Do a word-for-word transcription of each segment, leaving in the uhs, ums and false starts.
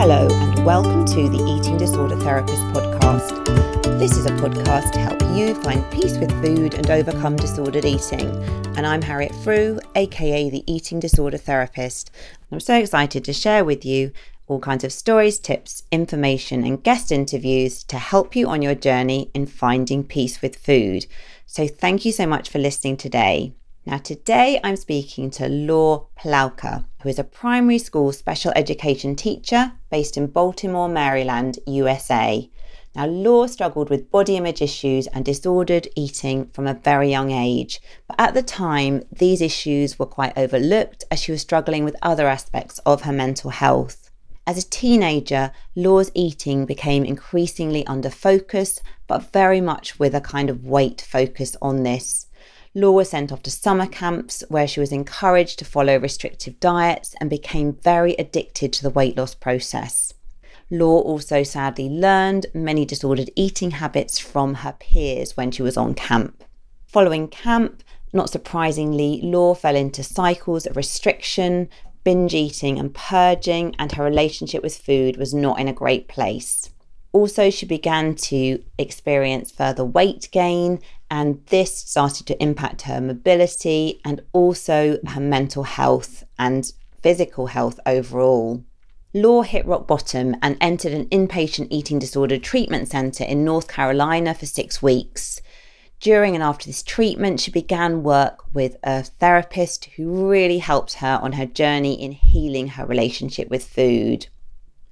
Hello and welcome to the Eating Disorder Therapist podcast. This is a podcast to help you find peace with food and overcome disordered eating. And I'm Harriet Frew, aka the Eating Disorder Therapist. I'm so excited to share with you all kinds of stories, tips, information and guest interviews to help you on your journey in finding peace with food. So thank you so much for listening today. Now today I'm speaking to Laur Plawker, who is a primary school special education teacher based in Baltimore, Maryland, U S A. Now Laur struggled with body image issues and disordered eating from a very young age, but at the time these issues were quite overlooked as she was struggling with other aspects of her mental health. As a teenager, Laur's eating became increasingly under focus, but very much with a kind of weight focus on this. Laur was sent off to summer camps where she was encouraged to follow restrictive diets and became very addicted to the weight loss process. Laur also sadly learned many disordered eating habits from her peers when she was on camp. Following camp, not surprisingly, Laur fell into cycles of restriction, binge eating and purging, and her relationship with food was not in a great place. Also, she began to experience further weight gain, and this started to impact her mobility and also her mental health and physical health overall. Laur hit rock bottom and entered an inpatient eating disorder treatment centre in North Carolina for six weeks. During and after this treatment, she began work with a therapist who really helped her on her journey in healing her relationship with food.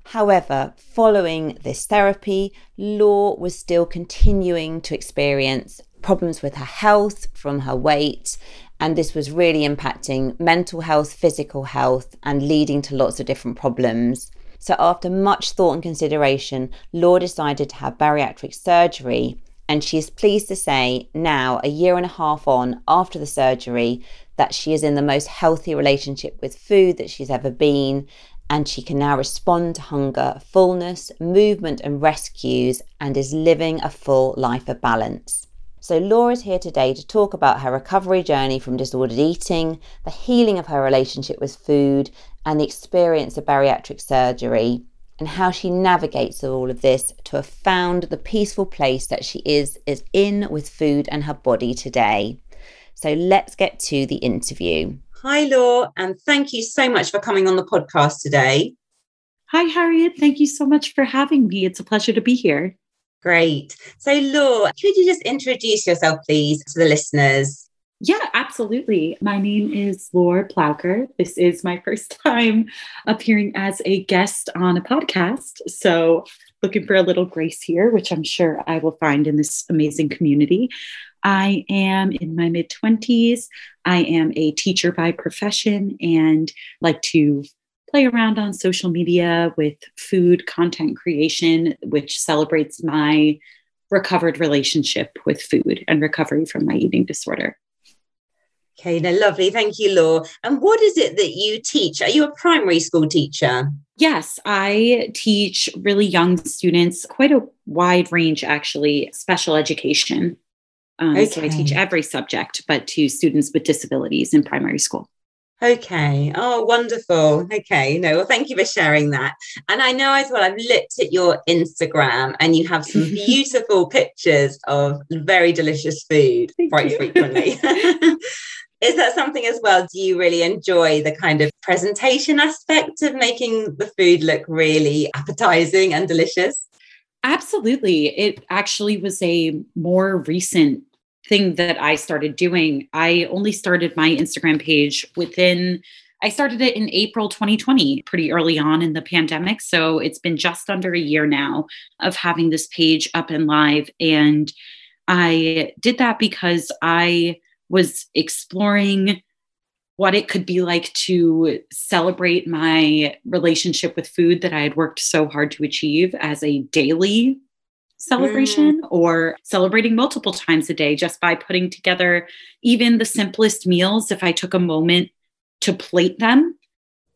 However, following this therapy, Laur was still continuing to experience problems with her health from her weight, and this was really impacting mental health, physical health, and leading to lots of different problems. So after much thought and consideration, Laur decided to have bariatric surgery, and she is pleased to say now, a year and a half on after the surgery, that she is in the most healthy relationship with food that she's ever been. And she can now respond to hunger, fullness, movement and rescues, and is living a full life of balance. So Laur is here today to talk about her recovery journey from disordered eating, the healing of her relationship with food, and the experience of bariatric surgery, and how she navigates all of this to have found the peaceful place that she is, is in with food and her body today. So let's get to the interview. Hi, Laur, and thank you so much for coming on the podcast today. Hi, Harriet. Thank you so much for having me. It's a pleasure to be here. Great. So, Laur, could you just introduce yourself, please, to the listeners? Yeah, absolutely. My name is Laur Plawker. This is my first time appearing as a guest on a podcast. So looking for a little grace here, which I'm sure I will find in this amazing community. I am in my mid-twenties. I am a teacher by profession and like to play around on social media with food content creation, which celebrates my recovered relationship with food and recovery from my eating disorder. Okay, now lovely. Thank you, Laur. And what is it that you teach? Are you a primary school teacher? Yes, I teach really young students, quite a wide range, actually, special education. Um, okay. So I teach every subject, but to students with disabilities in primary school. Okay. Oh, wonderful. Okay. No, well, thank you for sharing that. And I know as well, I've looked at your Instagram and you have some beautiful pictures of very delicious food thank quite you. frequently. Is that something as well? Do you really enjoy the kind of presentation aspect of making the food look really appetizing and delicious? Absolutely. It actually was a more recent thing that I started doing. I only started my Instagram page within, I started it in April twenty twenty, pretty early on in the pandemic. So it's been just under a year now of having this page up and live. And I did that because I was exploring what it could be like to celebrate my relationship with food that I had worked so hard to achieve as a daily celebration mm. or celebrating multiple times a day just by putting together even the simplest meals. If I took a moment to plate them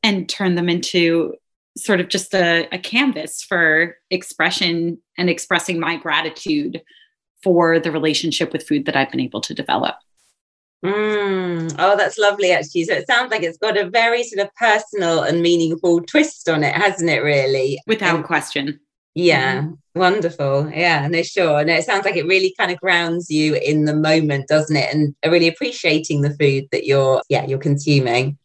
and turn them into sort of just a, a canvas for expression and expressing my gratitude for the relationship with food that I've been able to develop. Mm. Oh, that's lovely, actually. So it sounds like it's got a very sort of personal and meaningful twist on it, hasn't it, really? Without and, question. Yeah. Mm. Wonderful. Yeah. No, sure. No, it sounds like it really kind of grounds you in the moment, doesn't it? And really appreciating the food that you're, yeah, you're consuming.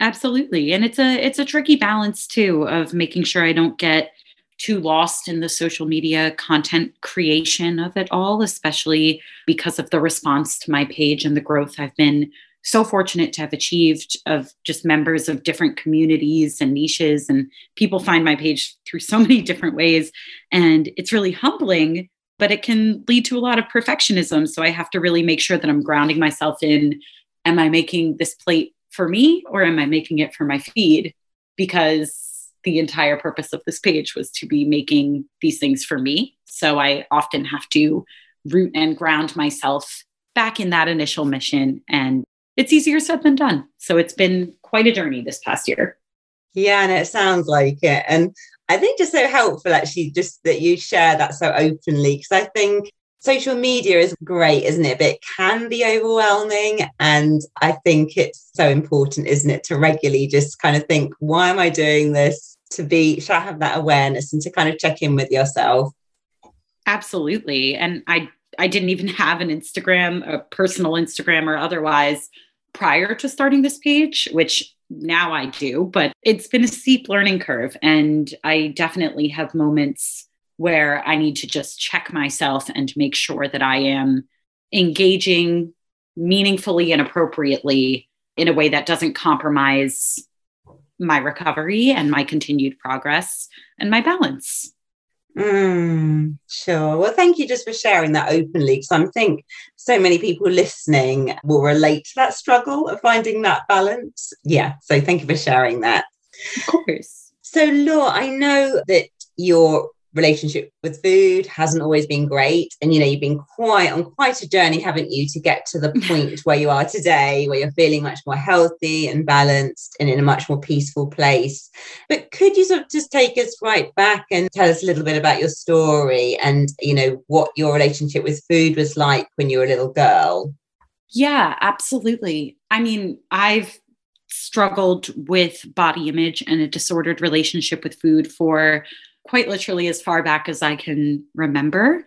Absolutely. And it's a, it's a tricky balance too, of making sure I don't get too lost in the social media content creation of it all, especially because of the response to my page and the growth I've been so fortunate to have achieved of just members of different communities and niches, and people find my page through so many different ways. And it's really humbling, but it can lead to a lot of perfectionism. So I have to really make sure that I'm grounding myself in, am I making this plate for me or am I making it for my feed? Because the entire purpose of this page was to be making these things for me. So I often have to root and ground myself back in that initial mission. And it's easier said than done. So it's been quite a journey this past year. Yeah, and it sounds like it. And I think just so helpful, actually, just that you share that so openly, because I think social media is great, isn't it? But it can be overwhelming. And I think it's so important, isn't it, to regularly just kind of think, why am I doing this? To be, should I have that awareness and to kind of check in with yourself? Absolutely. And I, I didn't even have an Instagram, a personal Instagram or otherwise prior to starting this page, which now I do, but it's been a steep learning curve. And I definitely have moments where I need to just check myself and make sure that I am engaging meaningfully and appropriately in a way that doesn't compromise my recovery and my continued progress and my balance. Mm, sure. Well, thank you just for sharing that openly, because I think so many people listening will relate to that struggle of finding that balance. Yeah. So thank you for sharing that. Of course. So, Laur, I know that you're relationship with food hasn't always been great, and you know you've been quite on quite a journey, haven't you, to get to the point where you are today, where you're feeling much more healthy and balanced and in a much more peaceful place. But could you sort of just take us right back and tell us a little bit about your story and, you know, what your relationship with food was like when you were a little girl? Yeah, absolutely. I mean, I've struggled with body image and a disordered relationship with food for quite literally as far back as I can remember.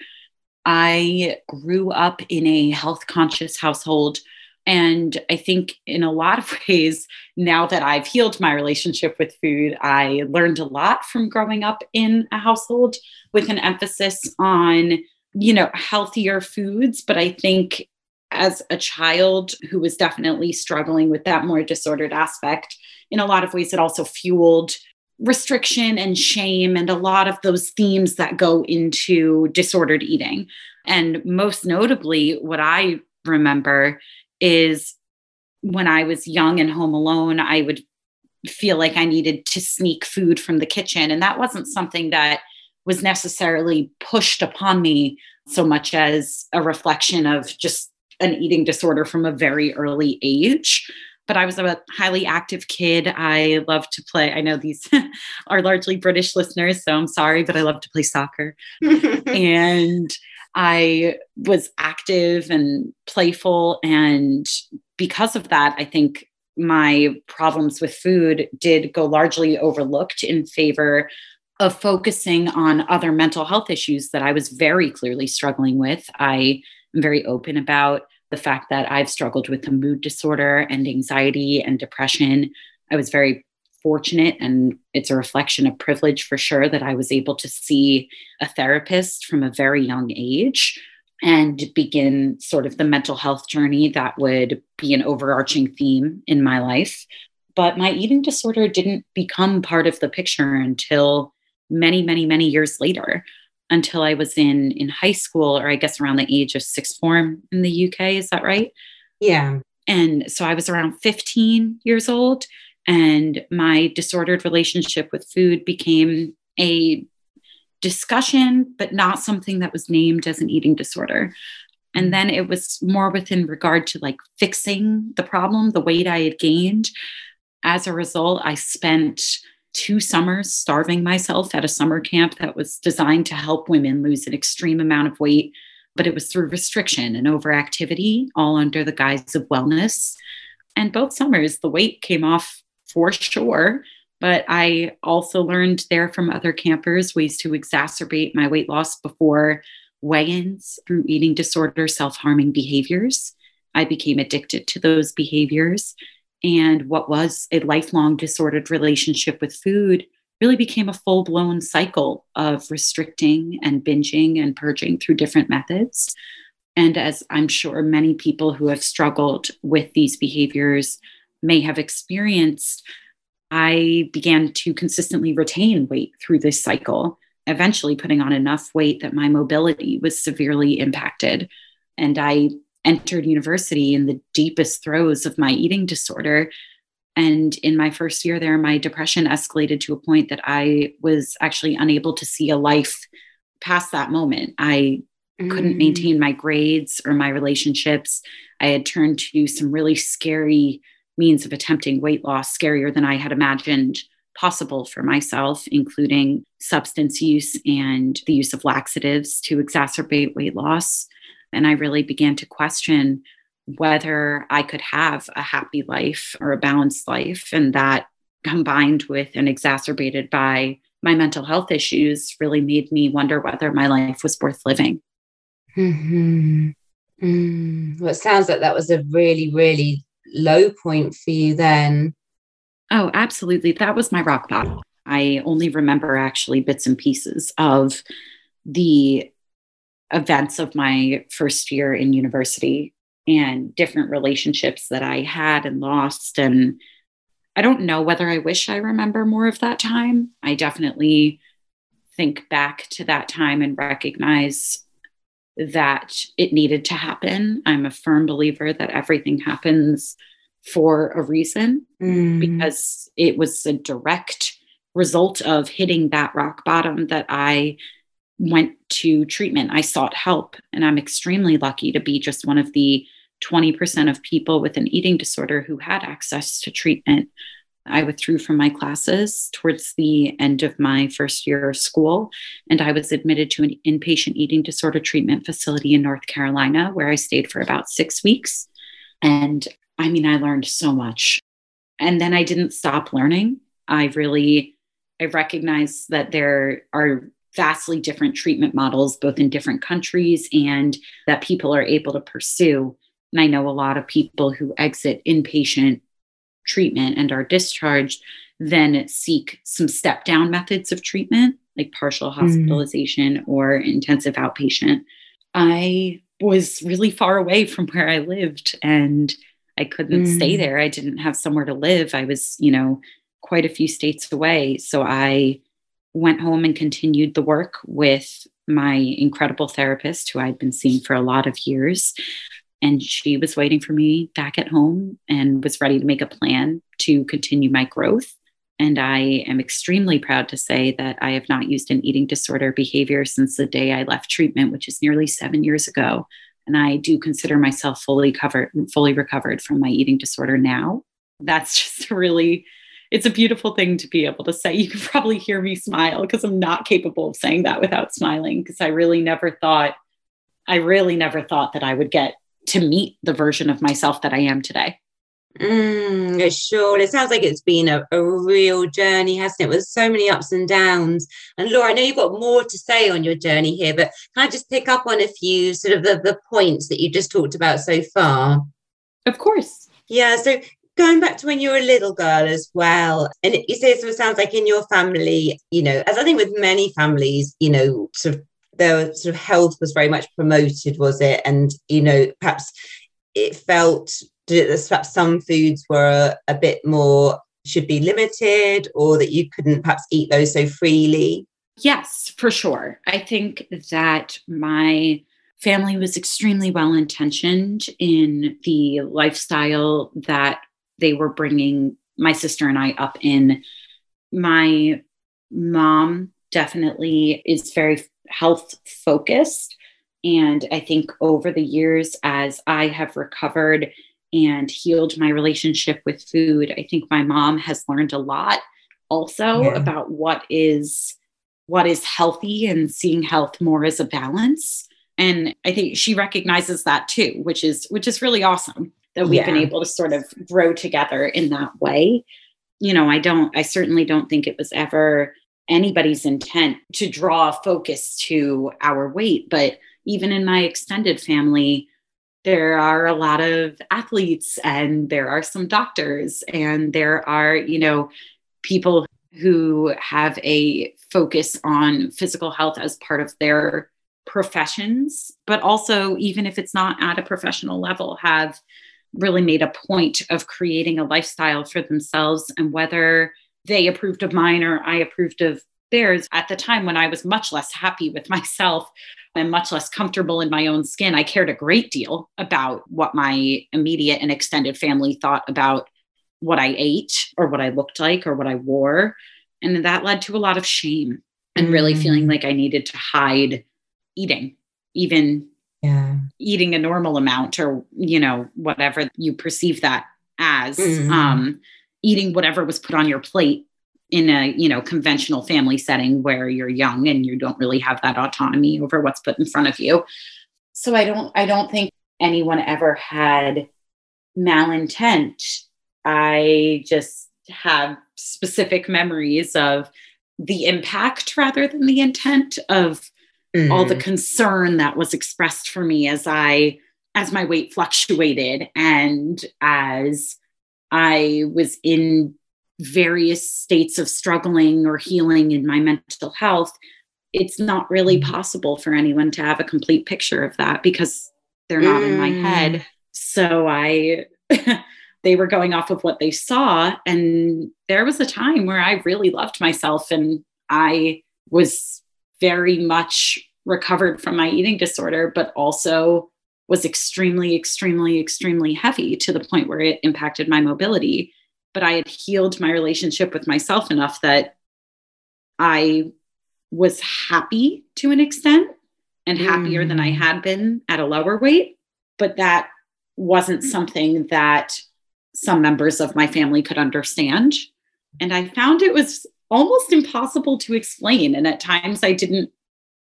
I grew up in a health conscious household. And I think in a lot of ways, now that I've healed my relationship with food, I learned a lot from growing up in a household with an emphasis on, you know, healthier foods. But I think as a child who was definitely struggling with that more disordered aspect, in a lot of ways, it also fueled restriction and shame and a lot of those themes that go into disordered eating. And most notably, what I remember is when I was young and home alone, I would feel like I needed to sneak food from the kitchen. And that wasn't something that was necessarily pushed upon me so much as a reflection of just an eating disorder from a very early age. But I was a highly active kid. I loved to play. I know these are largely British listeners, so I'm sorry, but I loved to play soccer. And I was active and playful. And because of that, I think my problems with food did go largely overlooked in favor of focusing on other mental health issues that I was very clearly struggling with. I am very open about the fact that I've struggled with a mood disorder and anxiety and depression. I was very fortunate, and it's a reflection of privilege for sure, that I was able to see a therapist from a very young age and begin sort of the mental health journey that would be an overarching theme in my life. But my eating disorder didn't become part of the picture until many, many, many years later. Until I was in, in high school, or I guess around the age of sixth form in the U K. Is that right? Yeah. And so I was around fifteen years old, and my disordered relationship with food became a discussion, but not something that was named as an eating disorder. And then it was more within regard to like fixing the problem, the weight I had gained. As a result, I spent two summers starving myself at a summer camp that was designed to help women lose an extreme amount of weight but it was through restriction and overactivity, all under the guise of wellness. And both summers, the weight came off for sure, but I also learned there from other campers ways to exacerbate my weight loss before weigh-ins through eating disorder, self-harming behaviors. I became addicted to those behaviors. And what was a lifelong disordered relationship with food really became a full-blown cycle of restricting and binging and purging through different methods. And as I'm sure many people who have struggled with these behaviors may have experienced, I began to consistently retain weight through this cycle, eventually putting on enough weight that my mobility was severely impacted. And I entered university in the deepest throes of my eating disorder. And in my first year there, my depression escalated to a point that I was actually unable to see a life past that moment. I mm. couldn't maintain my grades or my relationships. I had turned to some really scary means of attempting weight loss, scarier than I had imagined possible for myself, including substance use and the use of laxatives to exacerbate weight loss. And I really began to question whether I could have a happy life or a balanced life. And that, combined with and exacerbated by my mental health issues, really made me wonder whether my life was worth living. Mm-hmm. Mm. Well, it sounds like that was a really, really low point for you then. Oh, absolutely. That was my rock bottom. I only remember actually bits and pieces of the events of my first year in university and different relationships that I had and lost. And I don't know whether I wish I remember more of that time. I definitely think back to that time and recognize that it needed to happen. I'm a firm believer that everything happens for a reason, mm. because it was a direct result of hitting that rock bottom that I went to treatment. I sought help, and I'm extremely lucky to be just one of the twenty percent of people with an eating disorder who had access to treatment. I withdrew from my classes towards the end of my first year of school, and I was admitted to an inpatient eating disorder treatment facility in North Carolina, where I stayed for about six weeks. And I mean, I learned so much. And then I didn't stop learning. I really, I recognized that there are vastly different treatment models, both in different countries, and that people are able to pursue. And I know a lot of people who exit inpatient treatment and are discharged then seek some step down methods of treatment, like partial hospitalization mm. or intensive outpatient. I was really far away from where I lived, and I couldn't mm. stay there. I didn't have somewhere to live. I was, you know, quite a few states away. So I went home and continued the work with my incredible therapist, who I'd been seeing for a lot of years. And she was waiting for me back at home and was ready to make a plan to continue my growth. And I am extremely proud to say that I have not used an eating disorder behavior since the day I left treatment, which is nearly seven years ago. And I do consider myself fully covered, fully recovered from my eating disorder now. That's just really... It's a beautiful thing to be able to say. You can probably hear me smile because I'm not capable of saying that without smiling, because I really never thought, I really never thought that I would get to meet the version of myself that I am today. Mm, sure. It sounds like it's been a, a real journey, hasn't it? With so many ups and downs. And Laur, I know you've got more to say on your journey here, but can I just pick up on a few sort of the, the points that you just talked about so far? Of course. Yeah. So going back to when you were a little girl as well, and you say it sort of sounds like in your family, you know, as I think with many families, you know, sort of their sort of health was very much promoted, was it? And, you know, perhaps it felt that perhaps some foods were a bit more, should be limited, or that you couldn't perhaps eat those so freely. Yes, for sure. I think that my family was extremely well-intentioned in the lifestyle that they were bringing my sister and I up in. My mom definitely is very health focused. And I think over the years, as I have recovered and healed my relationship with food, I think my mom has learned a lot also yeah. about what is, what is healthy, and seeing health more as a balance. And I think she recognizes that too, which is, which is really awesome that we've yeah. been able to sort of grow together in that way. You know, I don't, I certainly don't think it was ever anybody's intent to draw focus to our weight, but even in my extended family, there are a lot of athletes and there are some doctors and there are, you know, people who have a focus on physical health as part of their professions, but also, even if it's not at a professional level, have really made a point of creating a lifestyle for themselves. And whether they approved of mine or I approved of theirs, at the time when I was much less happy with myself and much less comfortable in my own skin, I cared a great deal about what my immediate and extended family thought about what I ate or what I looked like or what I wore. And that led to a lot of shame and really mm. feeling like I needed to hide eating, even yeah. eating a normal amount or, you know, whatever you perceive that as, mm. um, eating whatever was put on your plate in a, you know, conventional family setting where you're young and you don't really have that autonomy over what's put in front of you. So I don't, I don't think anyone ever had malintent. I just have specific memories of the impact rather than the intent of mm. all the concern that was expressed for me as I, as my weight fluctuated and as I was in various states of struggling or healing in my mental health. It's not really possible for anyone to have a complete picture of that because they're not mm. in my head. So I, they were going off of what they saw. And there was a time where I really loved myself and I was very much recovered from my eating disorder, but also was extremely, extremely, extremely heavy to the point where it impacted my mobility. But I had healed my relationship with myself enough that I was happy to an extent and happier mm. than I had been at a lower weight. But that wasn't something that some members of my family could understand. And I found it was almost impossible to explain. And at times I didn't,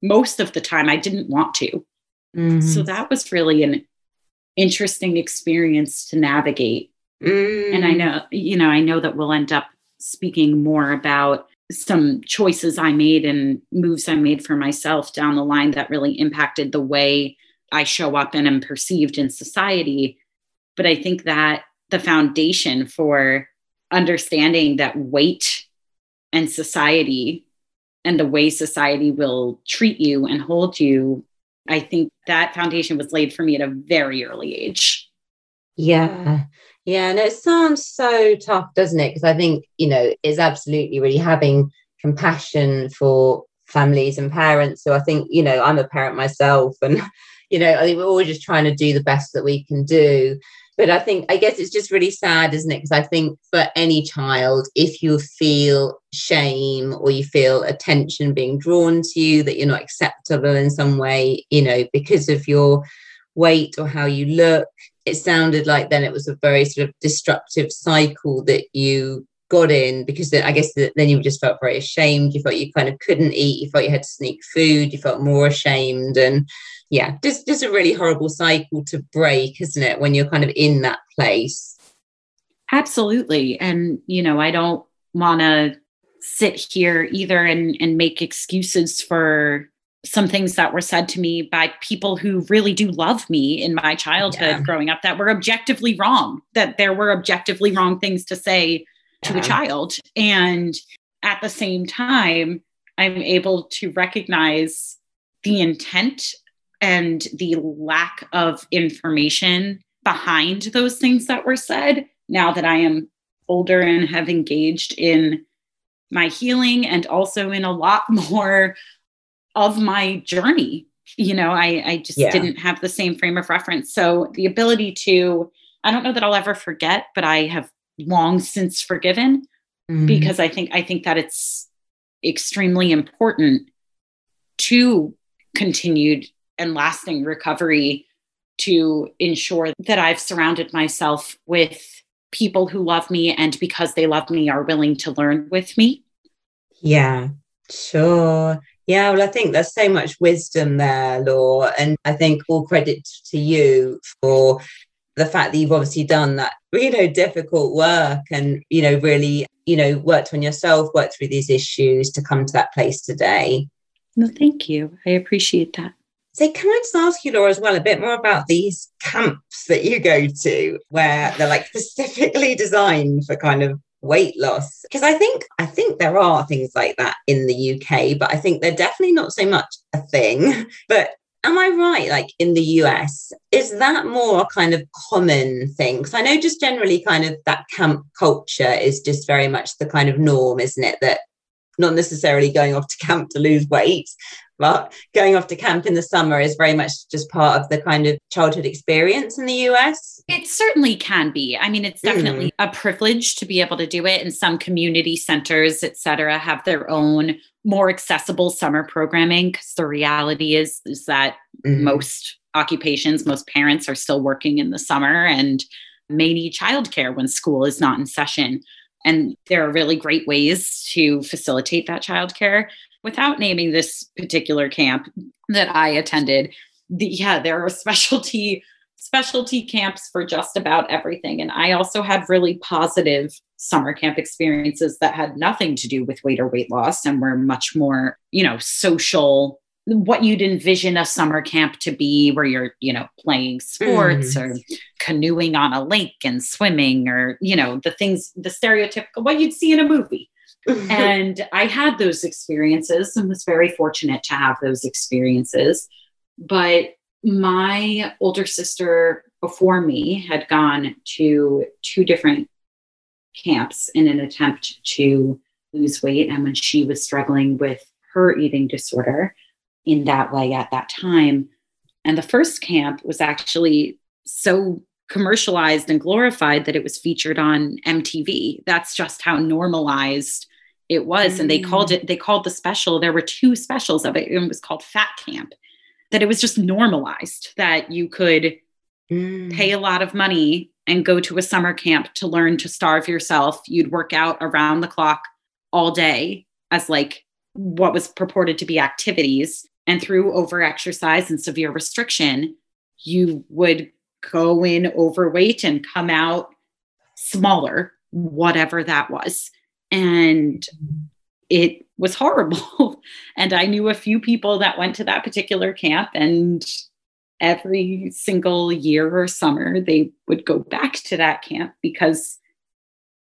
most of the time I didn't want to. Mm-hmm. So that was really an interesting experience to navigate. Mm. And I know, you know, I know that we'll end up speaking more about some choices I made and moves I made for myself down the line that really impacted the way I show up and am perceived in society. But I think that the foundation for understanding that weight and society and the way society will treat you and hold you, I think that foundation was laid for me at a very early age. Yeah. Yeah. And it sounds so tough, doesn't it? Because I think, you know, it's absolutely really having compassion for families and parents. So I think, you know, I'm a parent myself and, you know, I think we're all just trying to do the best that we can do. But I think, I guess it's just really sad, isn't it? Because I think for any child, if you feel shame or you feel attention being drawn to you, that you're not acceptable in some way, you know, because of your weight or how you look, it sounded like then it was a very sort of destructive cycle that you got in, because then, I guess then you just felt very ashamed. You felt you kind of couldn't eat. You felt you had to sneak food. You felt more ashamed. And yeah, just, just a really horrible cycle to break, isn't it, when you're kind of in that place? Absolutely. And, you know, I don't want to sit here either and, and make excuses for some things that were said to me by people who really do love me in my childhood yeah. growing up that were objectively wrong, that there were objectively wrong things to say yeah. to a child. And at the same time, I'm able to recognize the intent and the lack of information behind those things that were said now that I am older and have engaged in my healing and also in a lot more of my journey. You know, I, I just yeah. didn't have the same frame of reference. So the ability to, I don't know that I'll ever forget, but I have long since forgiven mm. because I think, I think that it's extremely important to continued and lasting recovery to ensure that I've surrounded myself with people who love me and because they love me are willing to learn with me. Yeah, sure. Yeah, well, I think there's so much wisdom there, Laur, and I think all credit to you for the fact that you've obviously done that, you know, difficult work and, you know, really, you know, worked on yourself, worked through these issues to come to that place today. No, thank you. I appreciate that. So can I just ask you, Laur, as well, a bit more about these camps that you go to where they're like specifically designed for kind of weight loss? Because I think I think there are things like that in the U K, but I think they're definitely not so much a thing. But am I right? Like in the U S, is that more a kind of common thing? Because I know just generally kind of that camp culture is just very much the kind of norm, isn't it? That not necessarily going off to camp to lose weight, but going off to camp in the summer is very much just part of the kind of childhood experience in the U S. It certainly can be. I mean, it's definitely mm. a privilege to be able to do it. And some community centers, et cetera, have their own more accessible summer programming. Because the reality is, is that mm. most occupations, most parents are still working in the summer and may need childcare when school is not in session. And there are really great ways to facilitate that childcare. Without naming this particular camp that I attended, the, yeah, there are specialty specialty camps for just about everything. And I also had really positive summer camp experiences that had nothing to do with weight or weight loss and were much more, you know, social, what you'd envision a summer camp to be, where you're, you know, playing sports mm. or canoeing on a lake and swimming, or, you know, the things, the stereotypical, what you'd see in a movie. And I had those experiences and was very fortunate to have those experiences. But my older sister before me had gone to two different camps in an attempt to lose weight. And when she was struggling with her eating disorder in that way at that time. And the first camp was actually so commercialized and glorified that it was featured on M T V. That's just how normalized it was. Mm. And they called it, they called the special, there were two specials of it, and it was called Fat Camp, that it was just normalized that you could mm. pay a lot of money and go to a summer camp to learn to starve yourself. You'd work out around the clock all day as like what was purported to be activities. And through overexercise and severe restriction, you would go in overweight and come out smaller, whatever that was. And it was horrible. And I knew a few people that went to that particular camp, and every single year or summer, they would go back to that camp because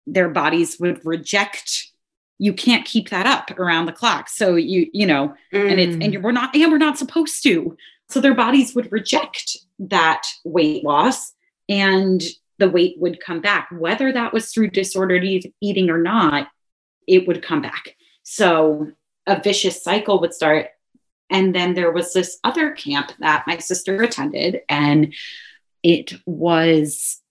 their bodies would reject, you can't keep that up around the clock. So you, you know, mm. and it's, and you're, we're not, and we're not supposed to. So their bodies would reject that weight loss, and the weight would come back, whether that was through disordered e- eating or not, it would come back. So a vicious cycle would start. And then there was this other camp that my sister attended, and it was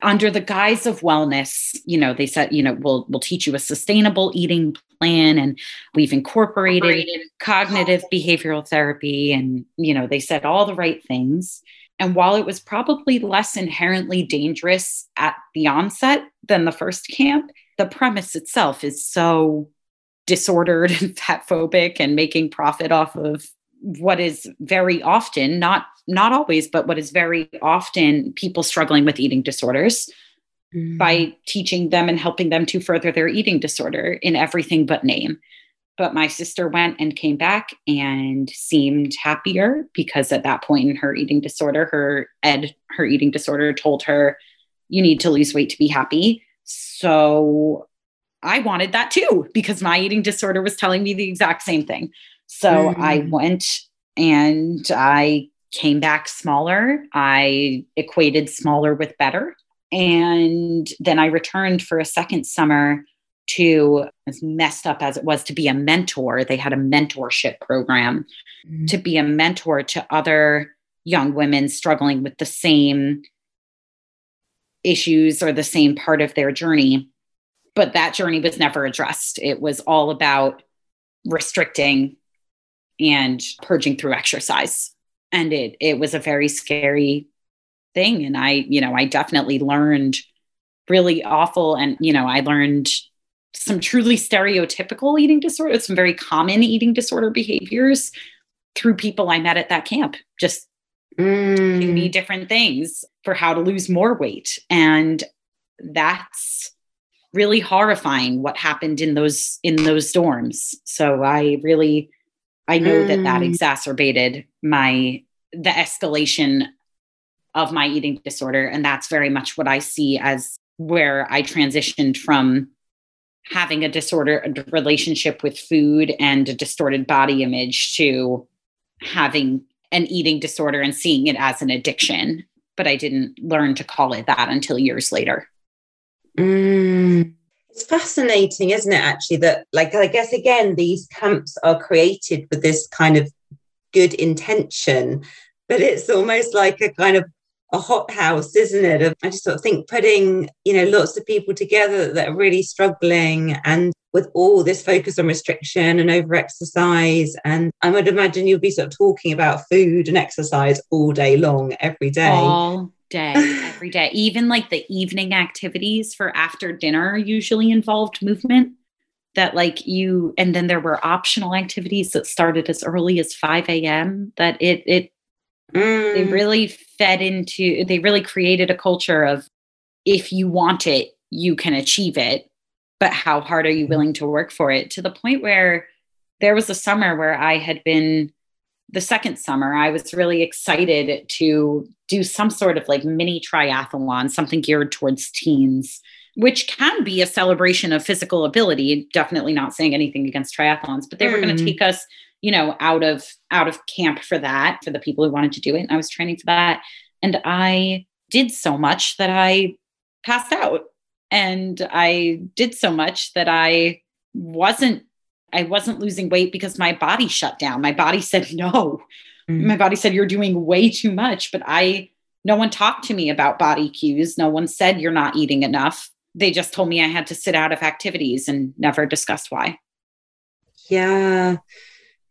under the guise of wellness. You know, they said, you know, we'll, we'll teach you a sustainable eating plan, and we've incorporated, incorporated cognitive behavioral therapy. And, you know, they said all the right things. And while it was probably less inherently dangerous at the onset than the first camp, the premise itself is so disordered and fat phobic and making profit off of what is very often, not, not always, but what is very often people struggling with eating disorders mm. by teaching them and helping them to further their eating disorder in everything but name. But my sister went and came back and seemed happier, because at that point in her eating disorder, her ed, her eating disorder told her, you need to lose weight to be happy. So I wanted that too, because my eating disorder was telling me the exact same thing. So mm. I went and I came back smaller. I equated smaller with better. And then I returned for a second summer, to, as messed up as it was, to be a mentor. They had a mentorship program mm. to be a mentor to other young women struggling with the same issues or the same part of their journey. But that journey was never addressed. It was all about restricting and purging through exercise. And it, it was a very scary thing. And I, you know, I definitely learned really awful. And, you know, I learned some truly stereotypical eating disorder, some very common eating disorder behaviors through people I met at that camp, just mm. giving me different things for how to lose more weight. And that's really horrifying what happened in those, in those dorms. So I really, I know mm. that that exacerbated my, the escalation of my eating disorder. And that's very much what I see as where I transitioned from having a disordered relationship with food and a distorted body image to having an eating disorder and seeing it as an addiction. But I didn't learn to call it that until years later. Mm. It's fascinating, isn't it, actually, that, like, I guess, again, these camps are created with this kind of good intention, but it's almost like a kind of a hothouse, isn't it? I just sort of think putting, you know, lots of people together that are really struggling and with all this focus on restriction and over exercise. And I would imagine you'd be sort of talking about food and exercise all day long, every day. All day, every day. Even like the evening activities for after dinner usually involved movement that like you, and then there were optional activities that started as early as five a.m. that it, it, Mm. They really fed into, they really created a culture of if you want it, you can achieve it, but how hard are you willing to work for it? To the point where there was a summer where I had been, the second summer, I was really excited to do some sort of like mini triathlon, something geared towards teens, which can be a celebration of physical ability. Definitely not saying anything against triathlons, but they mm. were going to take us, you know, out of, out of camp for that, for the people who wanted to do it. And I was training for that. And I did so much that I passed out, and I did so much that I wasn't, I wasn't losing weight because my body shut down. My body said, no, mm. my body said, you're doing way too much, but I, no one talked to me about body cues. No one said you're not eating enough. They just told me I had to sit out of activities and never discussed why. Yeah.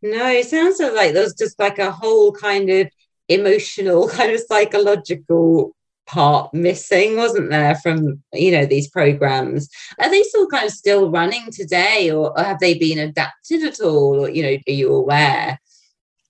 No, it sounds like there was just like a whole kind of emotional, kind of psychological part missing, wasn't there, from, you know, these programs. Are they still kind of still running today, or, or have they been adapted at all? Or, you know, are you aware?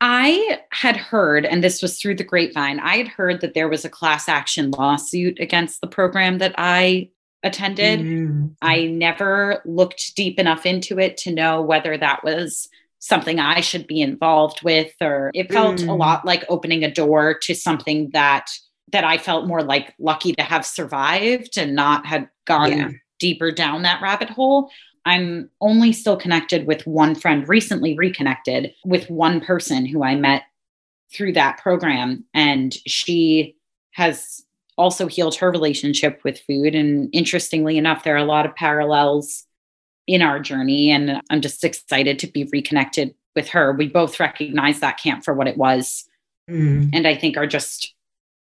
I had heard, and this was through the grapevine, I had heard that there was a class action lawsuit against the program that I attended. Mm. I never looked deep enough into it to know whether that was something I should be involved with, or it felt mm. a lot like opening a door to something that, that I felt more like lucky to have survived and not had gone yeah. deeper down that rabbit hole. I'm only still connected with one friend, recently reconnected with one person who I met through that program. And she has also healed her relationship with food. And interestingly enough, there are a lot of parallels in our journey. And I'm just excited to be reconnected with her. We both recognize that camp for what it was. Mm. And I think are just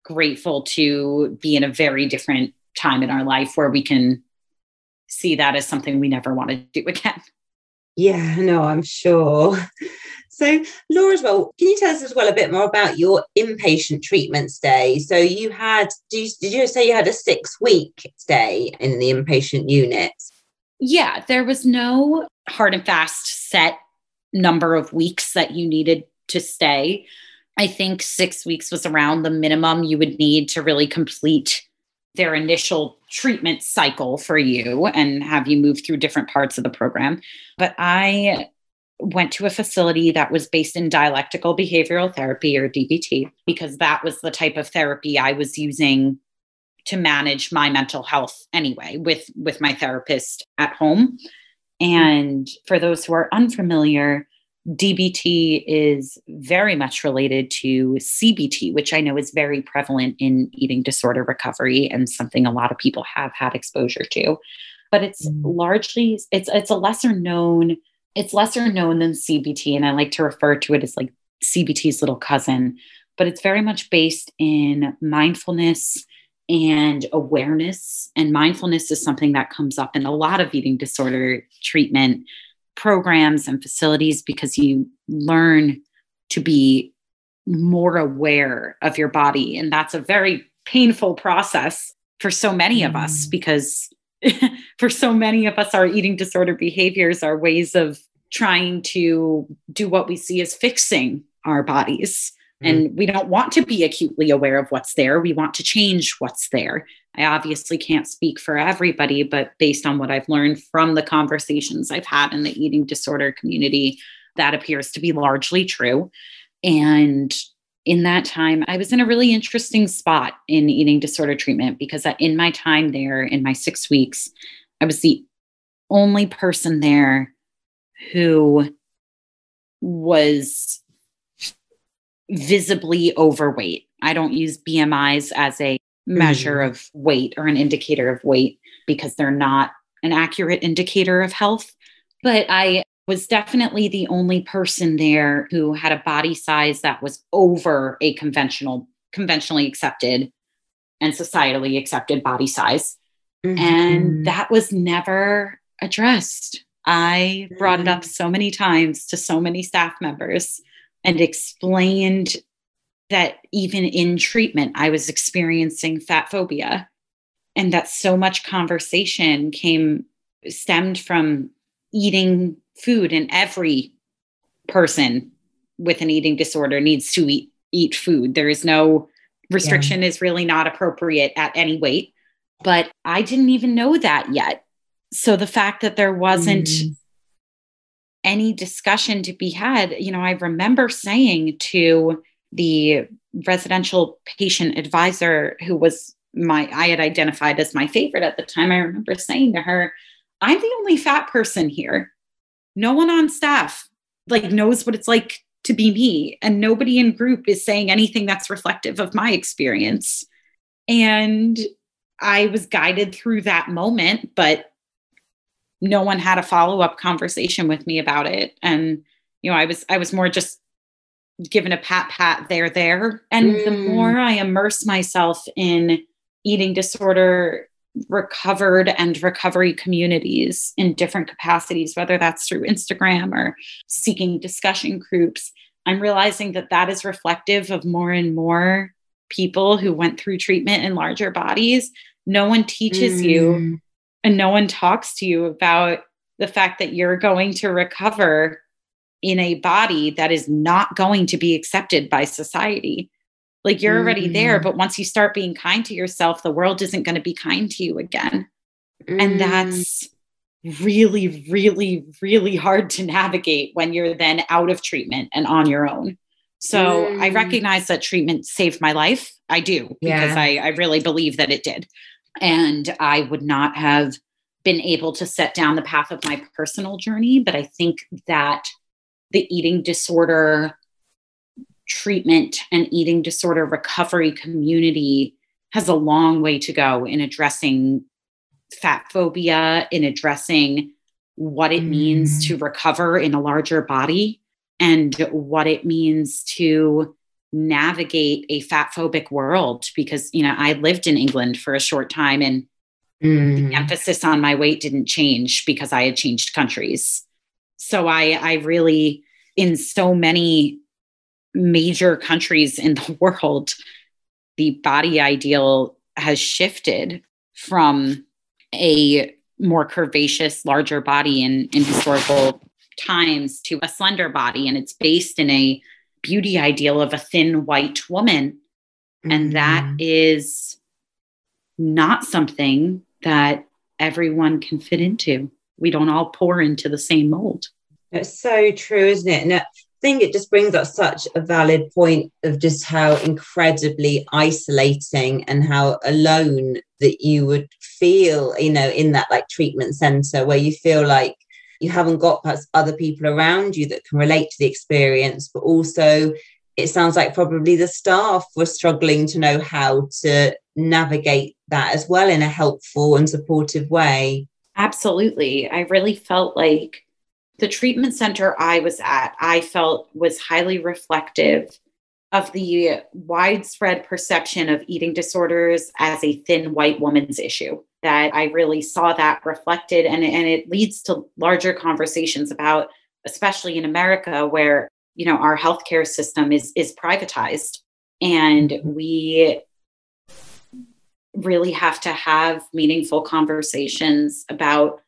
grateful to be in a very different time in our life where we can see that as something we never want to do again. Yeah, no, I'm sure. So Laur, as well, can you tell us as well a bit more about your inpatient treatment stay? So you had, did you, did you say you had a six week stay in the inpatient unit? Yeah, there was no hard and fast set number of weeks that you needed to stay. I think six weeks was around the minimum you would need to really complete their initial treatment cycle for you and have you move through different parts of the program. But I went to a facility that was based in dialectical behavioral therapy, or D B T, because that was the type of therapy I was using to manage my mental health anyway, with, with my therapist at home. And for those who are unfamiliar, D B T is very much related to C B T, which I know is very prevalent in eating disorder recovery and something a lot of people have had exposure to. But it's mm-hmm. largely, it's, it's a lesser known, it's lesser known than C B T. And I like to refer to it as like C B T's little cousin, but it's very much based in mindfulness and awareness. And mindfulness is something that comes up in a lot of eating disorder treatment programs and facilities, because you learn to be more aware of your body. And that's a very painful process for so many of us, because for so many of us, our eating disorder behaviors are ways of trying to do what we see as fixing our bodies. Mm-hmm. And we don't want to be acutely aware of what's there. We want to change what's there. I obviously can't speak for everybody, but based on what I've learned from the conversations I've had in the eating disorder community, that appears to be largely true. And in that time, I was in a really interesting spot in eating disorder treatment, because in my time there, in my six weeks, I was the only person there who was visibly overweight. I don't use B M Is as a measure mm-hmm. of weight or an indicator of weight, because they're not an accurate indicator of health. But I was definitely the only person there who had a body size that was over a conventional, conventionally accepted and societally accepted body size. Mm-hmm. And that was never addressed. I brought it up so many times to so many staff members and explained that even in treatment, I was experiencing fat phobia, and that so much conversation came stemmed from eating food, and every person with an eating disorder needs to eat, eat food. There is no restriction yeah. is really not appropriate at any weight, but I didn't even know that yet. So the fact that there wasn't mm. any discussion to be had, you know, I remember saying to the residential patient advisor who was my, I had identified as my favorite at the time. I remember saying to her, I'm the only fat person here. No one on staff like knows what it's like to be me, and nobody in group is saying anything that's reflective of my experience. And I was guided through that moment, but no one had a follow-up conversation with me about it. And, you know, I was, I was more just given a pat, pat there, there. And mm. the more I immerse myself in eating disorder recovered and recovery communities in different capacities, whether that's through Instagram or seeking discussion groups, I'm realizing that that is reflective of more and more people who went through treatment in larger bodies. No one teaches mm. you, and no one talks to you about the fact that you're going to recover in a body that is not going to be accepted by society. Like, you're already mm. there, but once you start being kind to yourself, the world isn't going to be kind to you again. Mm. And that's really, really, really hard to navigate when you're then out of treatment and on your own. So mm. I recognize that treatment saved my life. I do, yeah. because I, I really believe that it did. And I would not have been able to set down the path of my personal journey. But I think that the eating disorder treatment and eating disorder recovery community has a long way to go in addressing fat phobia, in addressing what it mm. means to recover in a larger body, and what it means to navigate a fat phobic world. Because, you know, I lived in England for a short time, and mm. the emphasis on my weight didn't change because I had changed countries. So I, I really, in so many major countries in the world, the body ideal has shifted from a more curvaceous, larger body in, in historical times to a slender body. And it's based in a beauty ideal of a thin white woman. Mm-hmm. And that is not something that everyone can fit into. We don't all pour into the same mold. It's so true, isn't it? And I think it just brings up such a valid point of just how incredibly isolating and how alone that you would feel, you know, in that like treatment center, where you feel like you haven't got perhaps other people around you that can relate to the experience, but also it sounds like probably the staff were struggling to know how to navigate that as well in a helpful and supportive way. Absolutely. I really felt like the treatment center I was at, I felt was highly reflective of the widespread perception of eating disorders as a thin white woman's issue. That I really saw that reflected. And, and it leads to larger conversations about, especially in America, where, you know, our healthcare system is, is privatized, and we really have to have meaningful conversations about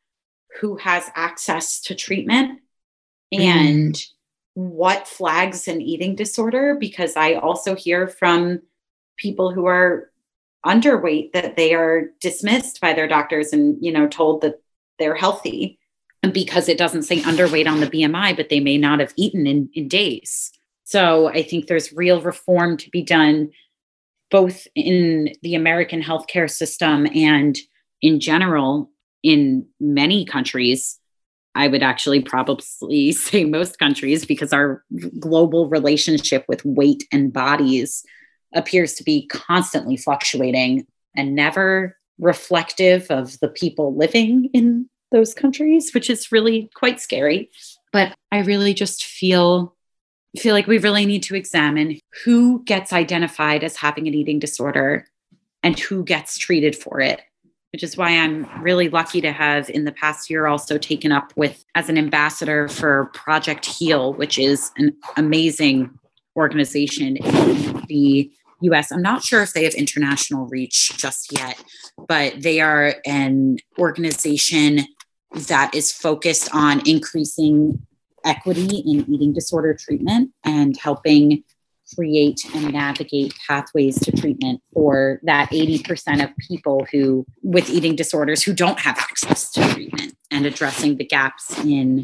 who has access to treatment and mm. what flags an eating disorder, because I also hear from people who are underweight that they are dismissed by their doctors and, you know, told that they're healthy because it doesn't say underweight on the B M I, but they may not have eaten in, in days. So I think there's real reform to be done both in the American healthcare system and in general in many countries. I would actually probably say most countries, because our global relationship with weight and bodies appears to be constantly fluctuating and never reflective of the people living in those countries, which is really quite scary. But I really just feel feel like we really need to examine who gets identified as having an eating disorder and who gets treated for it, which is why I'm really lucky to have in the past year also taken up with as an ambassador for Project Heal, which is an amazing organization in the U S. I'm not sure if they have international reach just yet, but they are an organization that is focused on increasing equity in eating disorder treatment and helping create and navigate pathways to treatment for that eighty percent of people who with eating disorders who don't have access to treatment, and addressing the gaps in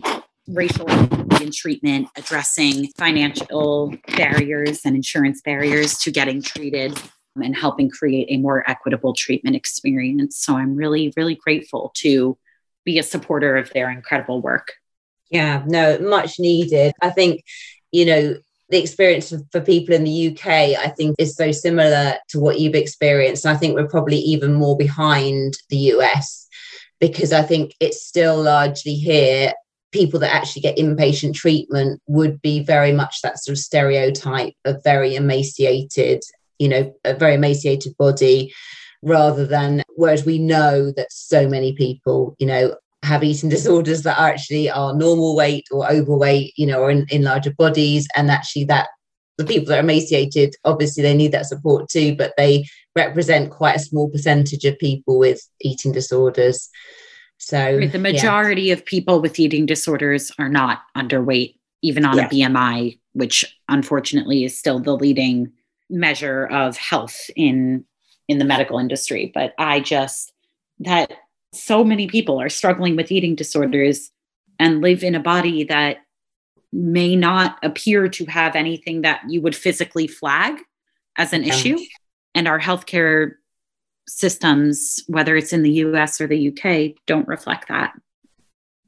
racial equity in treatment, addressing financial barriers and insurance barriers to getting treated, and helping create a more equitable treatment experience. So I'm really, really grateful to be a supporter of their incredible work. Yeah, no, much needed. I think, you know, the experience for people in the U K, I think, is so similar to what you've experienced. And I think we're probably even more behind the U S, because I think it's still largely here. People that actually get inpatient treatment would be very much that sort of stereotype of very emaciated, you know, a very emaciated body, rather than, whereas we know that so many people, you know, have eating disorders that are actually are normal weight or overweight, you know, or in, in larger bodies. And actually that the people that are emaciated, obviously they need that support too, but they represent quite a small percentage of people with eating disorders. So right, the majority yeah. of people with eating disorders are not underweight, even on yeah. a B M I, which unfortunately is still the leading measure of health in, in the medical industry. But I just, that so many people are struggling with eating disorders and live in a body that may not appear to have anything that you would physically flag as an issue. And our healthcare systems, whether it's in the U S or the U K, don't reflect that.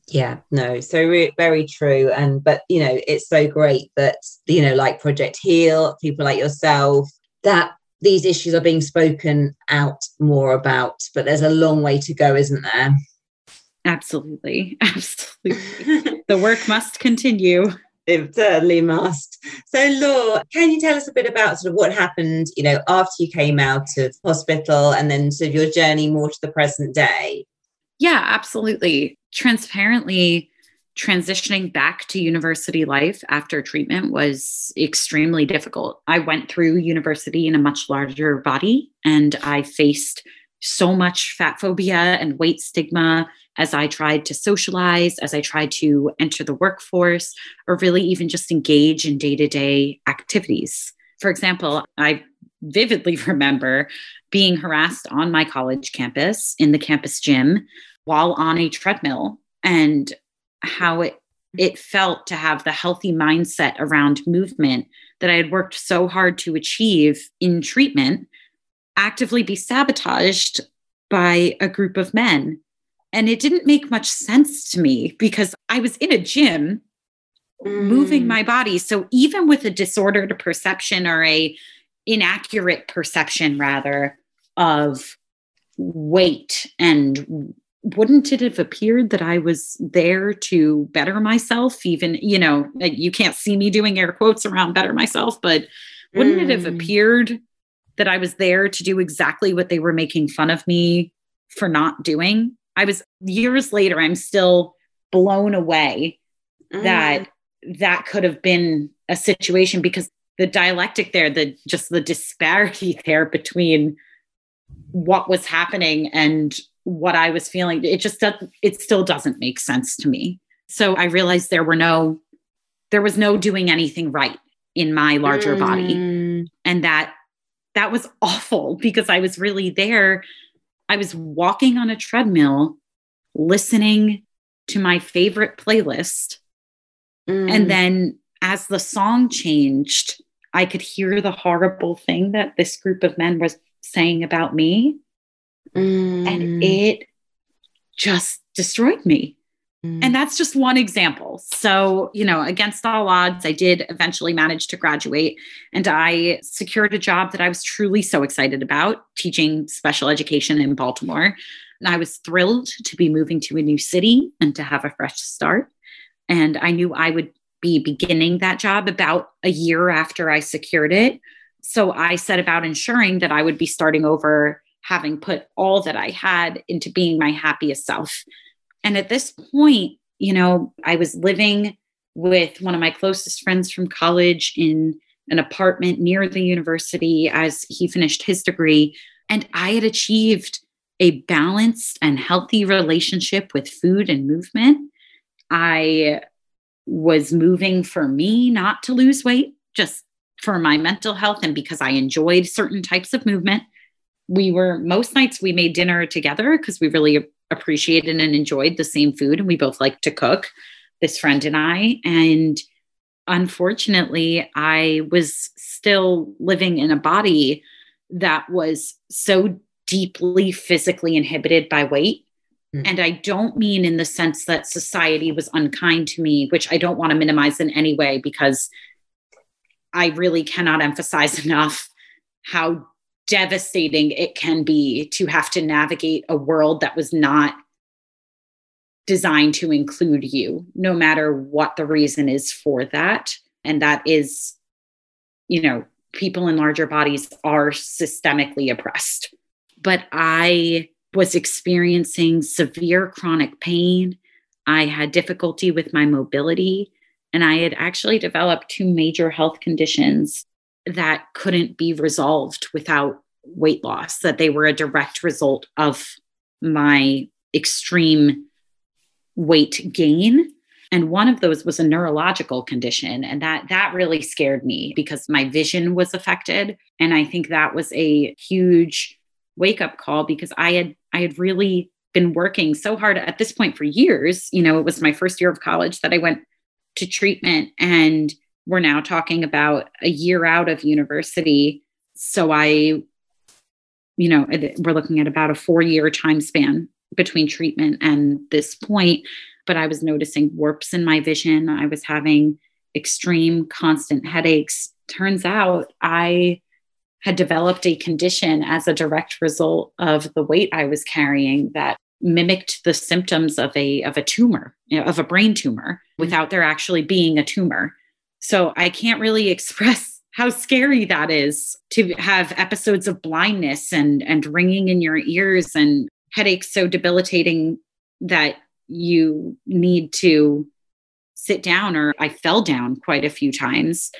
Yeah, no, so re- very true. And, but, you know, it's so great that, you know, like Project Heal, people like yourself, that these issues are being spoken out more about, but there's a long way to go, isn't there? Absolutely. Absolutely. The work must continue. It certainly must. So, Laur, can you tell us a bit about sort of what happened, you know, after you came out of hospital and then sort of your journey more to the present day? Yeah, absolutely. Transparently, transitioning back to university life after treatment was extremely difficult. I went through university in a much larger body, and I faced so much fat phobia and weight stigma as I tried to socialize, as I tried to enter the workforce, or really even just engage in day-to-day activities. For example, I vividly remember being harassed on my college campus in the campus gym while on a treadmill, and how it, it felt to have the healthy mindset around movement that I had worked so hard to achieve in treatment actively be sabotaged by a group of men. And it didn't make much sense to me because I was in a gym mm. moving my body. So even with a disordered perception or a inaccurate perception rather of weight, and wouldn't it have appeared that I was there to better myself? Even, you know, you can't see me doing air quotes around better myself, but wouldn't mm. it have appeared that I was there to do exactly what they were making fun of me for not doing? I was years later, I'm still blown away mm. that that could have been a situation, because the dialectic there, the just the disparity there between what was happening and what I was feeling. It just doesn't, it still doesn't make sense to me. So I realized there were no, there was no doing anything right in my larger mm. body. And that, that was awful because I was really there. I was walking on a treadmill, listening to my favorite playlist. Mm. And then as the song changed, I could hear the horrible thing that this group of men was saying about me. Mm. And it just destroyed me. Mm. And that's just one example. So, you know, against all odds, I did eventually manage to graduate and I secured a job that I was truly so excited about, teaching special education in Baltimore. And I was thrilled to be moving to a new city and to have a fresh start. And I knew I would be beginning that job about a year after I secured it. So I set about ensuring that I would be starting over, having put all that I had into being my happiest self. And at this point, you know, I was living with one of my closest friends from college in an apartment near the university as he finished his degree. And I had achieved a balanced and healthy relationship with food and movement. I was moving for me, not to lose weight, just for my mental health and because I enjoyed certain types of movement. We were, most nights we made dinner together because we really appreciated and enjoyed the same food. And we both liked to cook, this friend and I. And unfortunately, I was still living in a body that was so deeply physically inhibited by weight. Mm. And I don't mean in the sense that society was unkind to me, which I don't want to minimize in any way, because I really cannot emphasize enough how devastating it can be to have to navigate a world that was not designed to include you, no matter what the reason is for that. And that is, you know, people in larger bodies are systemically oppressed. But I was experiencing severe chronic pain. I had difficulty with my mobility, and I had actually developed two major health conditions that couldn't be resolved without weight loss, that they were a direct result of my extreme weight gain. And one of those was a neurological condition. And that, that really scared me because my vision was affected. And I think that was a huge wake-up call because I had, I had really been working so hard at this point for years. You know, it was my first year of college that I went to treatment, and we're now talking about a year out of university. So I, you know, we're looking at about a four-year time span between treatment and this point. But I was noticing warps in my vision. I was having extreme constant headaches. Turns out I had developed a condition as a direct result of the weight I was carrying that mimicked the symptoms of a, of a tumor, you know, of a brain tumor, without there actually being a tumor. So I can't really express how scary that is, to have episodes of blindness and, and ringing in your ears and headaches so debilitating that you need to sit down, or I fell down quite a few times.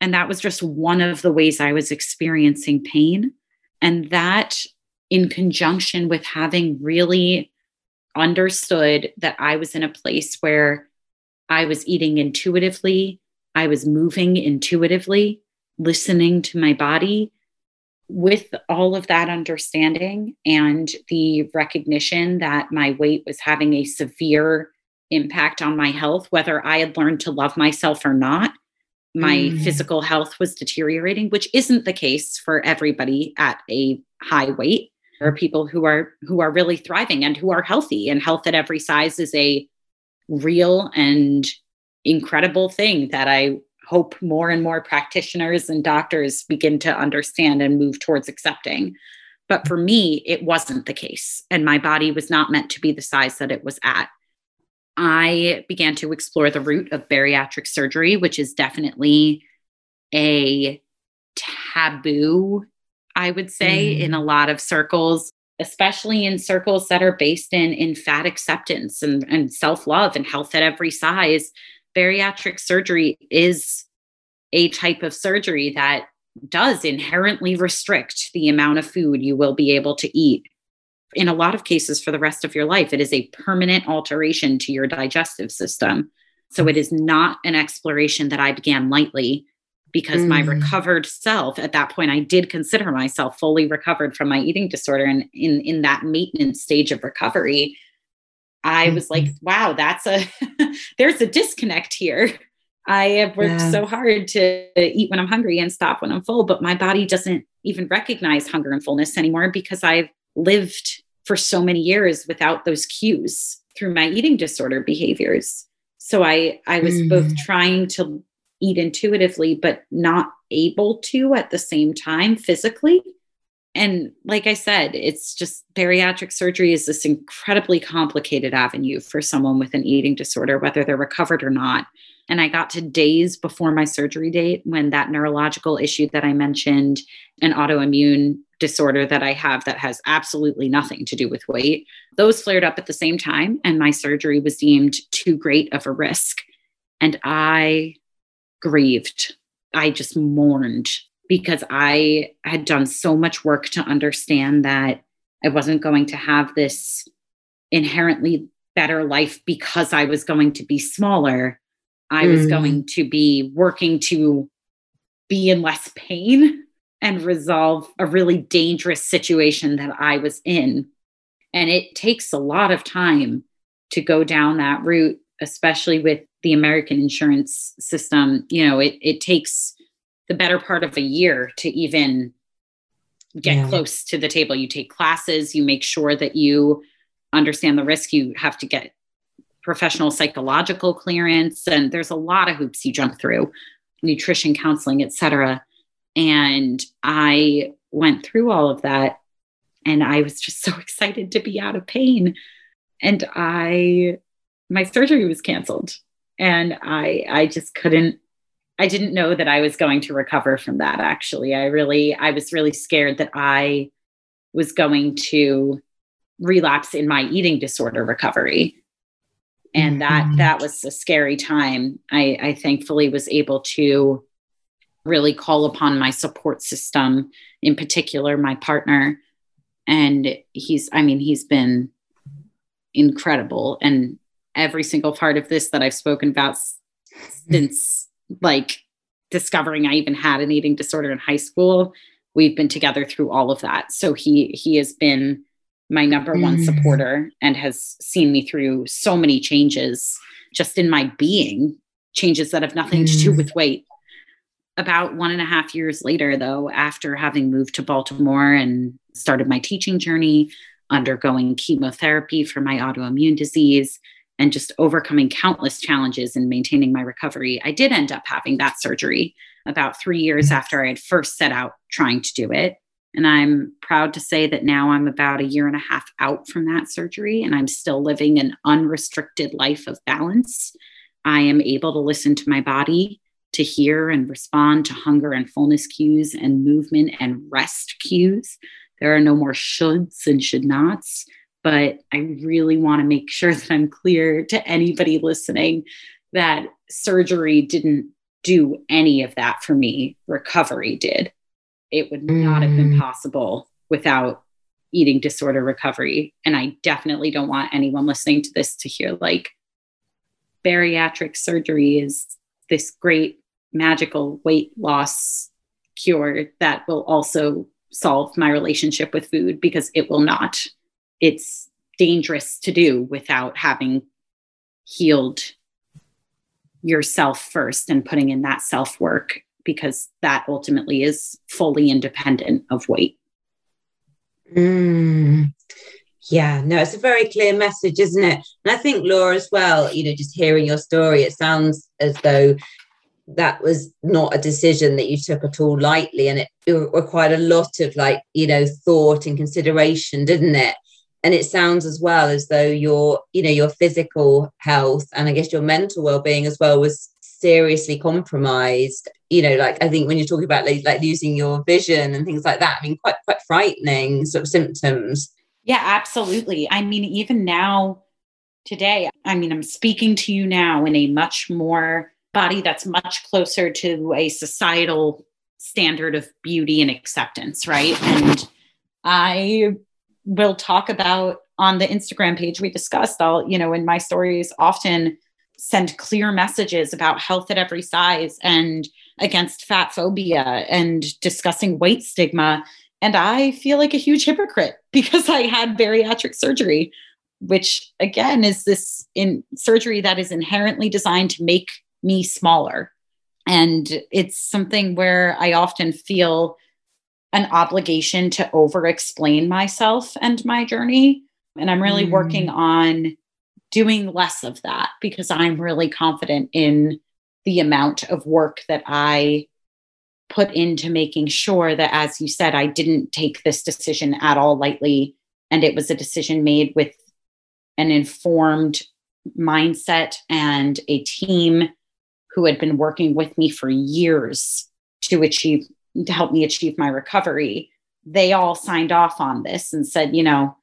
And that was just one of the ways I was experiencing pain. And that, in conjunction with having really understood that I was in a place where I was eating intuitively, I was moving intuitively, listening to my body, with all of that understanding and the recognition that my weight was having a severe impact on my health, whether I had learned to love myself or not, my mm. physical health was deteriorating, which isn't the case for everybody at a high weight. There are people who are, who are really thriving and who are healthy, and health at every size is a real and incredible thing that I hope more and more practitioners and doctors begin to understand and move towards accepting. But for me, it wasn't the case. And my body was not meant to be the size that it was at. I began to explore the route of bariatric surgery, which is definitely a taboo, I would say, mm. in a lot of circles, especially in circles that are based in, in fat acceptance and, and self-love and health at every size. Bariatric surgery is a type of surgery that does inherently restrict the amount of food you will be able to eat. In a lot of cases for the rest of your life, it is a permanent alteration to your digestive system. So it is not an exploration that I began lightly, because mm. my recovered self at that point, I did consider myself fully recovered from my eating disorder. And in, in that maintenance stage of recovery, I mm. was like, wow, that's a, there's a disconnect here. I have worked yeah. so hard to eat when I'm hungry and stop when I'm full, but my body doesn't even recognize hunger and fullness anymore because I've lived for so many years without those cues through my eating disorder behaviors. So I, I was mm. both trying to eat intuitively, but not able to at the same time physically. And like I said, it's just bariatric surgery is this incredibly complicated avenue for someone with an eating disorder, whether they're recovered or not. And I got to days before my surgery date when that neurological issue that I mentioned, an autoimmune disorder that I have that has absolutely nothing to do with weight, those flared up at the same time. And my surgery was deemed too great of a risk. And I grieved. I just mourned because I had done so much work to understand that I wasn't going to have this inherently better life because I was going to be smaller. I was mm. going to be working to be in less pain and resolve a really dangerous situation that I was in. And it takes a lot of time to go down that route, especially with the American insurance system. You know, it, it takes the better part of a year to even get yeah. close to the table. You take classes, you make sure that you understand the risk, you have to get professional psychological clearance. And there's a lot of hoops you jump through, nutrition counseling, et cetera. And I went through all of that and I was just so excited to be out of pain. And I, my surgery was canceled and I, I just couldn't, I didn't know that I was going to recover from that. Actually, I really, I was really scared that I was going to relapse in my eating disorder recovery. And that, that was a scary time. I, I thankfully was able to really call upon my support system, in particular, my partner. And he's, I mean, he's been incredible. And every single part of this that I've spoken about since like discovering I even had an eating disorder in high school, we've been together through all of that. So he, he has been my number one mm. supporter and has seen me through so many changes just in my being, changes that have nothing mm. to do with weight. About one and a half years later, though, after having moved to Baltimore and started my teaching journey, undergoing chemotherapy for my autoimmune disease, and just overcoming countless challenges and maintaining my recovery, I did end up having that surgery about three years after I had first set out trying to do it. And I'm proud to say that now I'm about a year and a half out from that surgery, and I'm still living an unrestricted life of balance. I am able to listen to my body, to hear and respond to hunger and fullness cues and movement and rest cues. There are no more shoulds and should nots, but I really want to make sure that I'm clear to anybody listening that surgery didn't do any of that for me. Recovery did. It would not have been possible without eating disorder recovery. And I definitely don't want anyone listening to this to hear like bariatric surgery is this great magical weight loss cure that will also solve my relationship with food, because it will not. It's dangerous to do without having healed yourself first and putting in that self-work, because that ultimately is fully independent of weight. Mm. Yeah, no, it's a very clear message, isn't it? And I think, Laur, as well, you know, just hearing your story, it sounds as though that was not a decision that you took at all lightly. And it, it required a lot of like, you know, thought and consideration, didn't it? And it sounds as well as though your, you know, your physical health and I guess your mental well-being as well was seriously compromised. You know, like I think when you're talking about like, like losing your vision and things like that, I mean, quite quite frightening sort of symptoms. Yeah, absolutely. I mean, even now today, I mean, I'm speaking to you now in a much more body that's much closer to a societal standard of beauty and acceptance, right? And I will talk about on the Instagram page we discussed, I'll, you know, in my stories often send clear messages about health at every size and against fat phobia and discussing weight stigma. And I feel like a huge hypocrite because I had bariatric surgery, which again is this in surgery that is inherently designed to make me smaller. And it's something where I often feel an obligation to over explain myself and my journey. And I'm really mm. working on doing less of that because I'm really confident in the amount of work that I put into making sure that, as you said, I didn't take this decision at all lightly. And it was a decision made with an informed mindset and a team who had been working with me for years to achieve, to help me achieve my recovery. They all signed off on this and said, you know,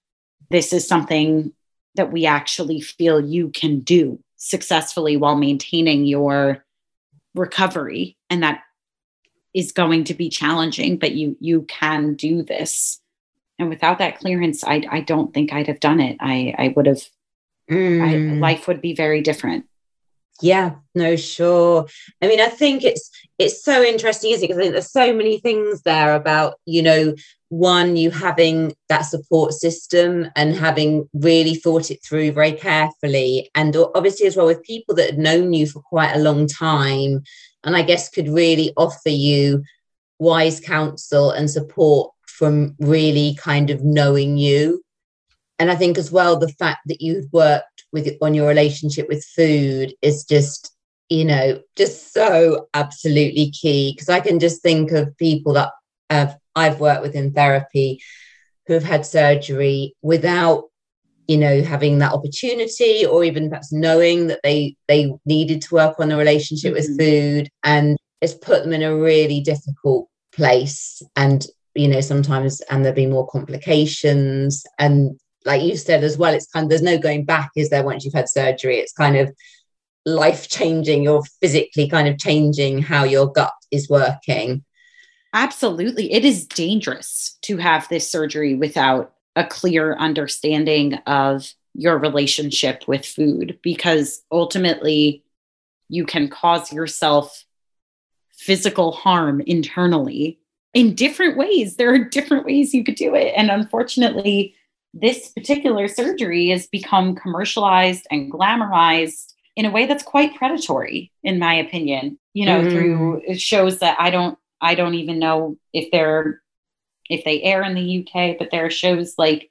this is something that we actually feel you can do successfully while maintaining your recovery. And that is going to be challenging, but you, you can do this. And without that clearance, I, I don't think I'd have done it. I, I would have, mm. I, life would be very different. Yeah, no, sure. I mean, I think it's it's so interesting, isn't it? Because I think there's so many things there about, you know, one, you having that support system and having really thought it through very carefully. And obviously as well with people that had known you for quite a long time and I guess could really offer you wise counsel and support from really kind of knowing you. And I think as well, the fact that you'd worked with on your relationship with food is just, you know, just so absolutely key. Because I can just think of people that have, I've worked with in therapy who have had surgery without, you know, having that opportunity or even perhaps knowing that they they needed to work on the relationship mm-hmm. with food, and it's put them in a really difficult place. And, you know, sometimes and there'll be more complications. And like you said as well, it's kind of, there's no going back, is there, once you've had surgery? It's kind of life changing. You're physically kind of changing how your gut is working. Absolutely. It is dangerous to have this surgery without a clear understanding of your relationship with food, because ultimately you can cause yourself physical harm internally in different ways. There are different ways you could do it. And unfortunately, this particular surgery has become commercialized and glamorized in a way that's quite predatory, in my opinion, you know, mm-hmm. through shows that I don't, I don't even know if they're, if they air in the U K, but there are shows like,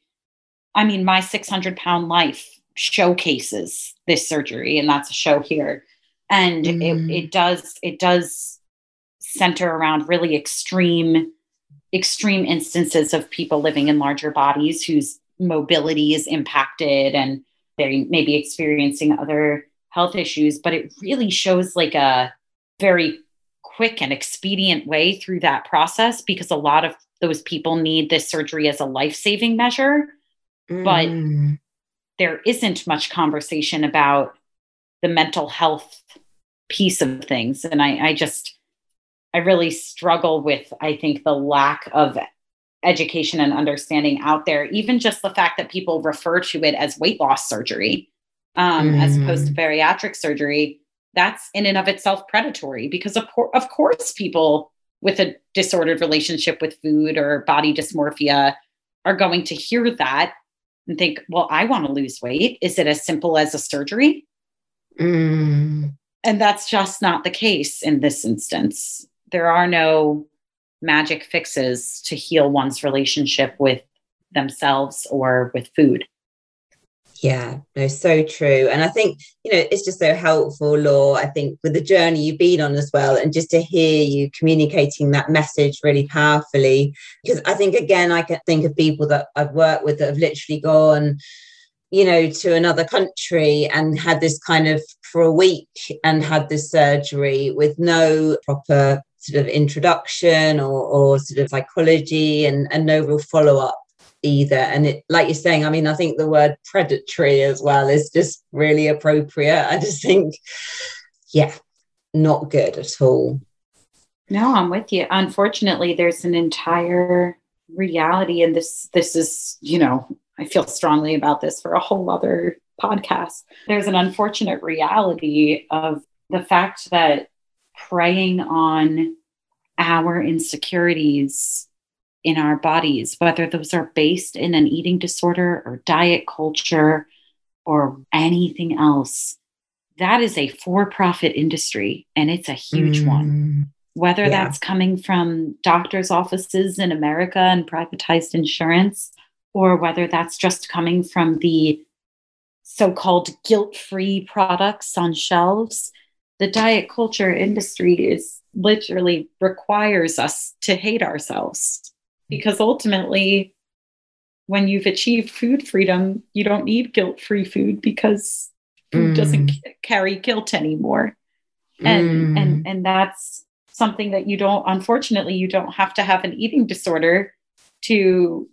I mean, My six hundred pound Life showcases this surgery, and that's a show here. And mm-hmm. it, it does, it does center around really extreme, extreme instances of people living in larger bodies whose mobility is impacted and they may be experiencing other health issues, but it really shows like a very quick and expedient way through that process, because a lot of those people need this surgery as a life-saving measure, mm. but there isn't much conversation about the mental health piece of things. And I, I just, I really struggle with, I think, the lack of education and understanding out there, even just the fact that people refer to it as weight loss surgery, um, mm. as opposed to bariatric surgery. That's in and of itself predatory, because of, of course people with a disordered relationship with food or body dysmorphia are going to hear that and think, well, I want to lose weight. Is it as simple as a surgery? Mm. And that's just not the case in this instance. There are no magic fixes to heal one's relationship with themselves or with food. Yeah, no, so true. And I think, you know, it's just so helpful, Laur, I think, with the journey you've been on as well, and just to hear you communicating that message really powerfully. Because I think, again, I can think of people that I've worked with that have literally gone, you know, to another country and had this kind of for a week and had this surgery with no proper sort of introduction or, or sort of psychology and, and no real follow-up either. And it, like you're saying, I mean, I think the word predatory as well is just really appropriate. I just think, yeah, not good at all. No, I'm with you. Unfortunately, there's an entire reality, and this, this is, you know, I feel strongly about this for a whole other podcast. There's an unfortunate reality of the fact that preying on our insecurities in our bodies, whether those are based in an eating disorder or diet culture or anything else, that is a for-profit industry, and it's a huge mm. one. Whether yeah. that's coming from doctors' offices in America and privatized insurance, or whether that's just coming from the so-called guilt-free products on shelves, the diet culture industry is literally requires us to hate ourselves, because ultimately, when you've achieved food freedom, you don't need guilt-free food, because food mm. doesn't c- carry guilt anymore. And, mm. and, and that's something that you don't, unfortunately, you don't have to have an eating disorder to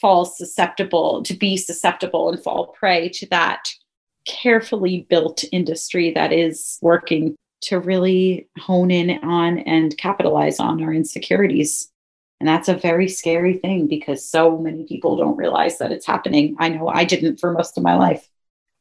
fall susceptible, to be susceptible and fall prey to that carefully built industry that is working to really hone in on and capitalize on our insecurities. And that's a very scary thing, because so many people don't realize that it's happening. I know I didn't for most of my life.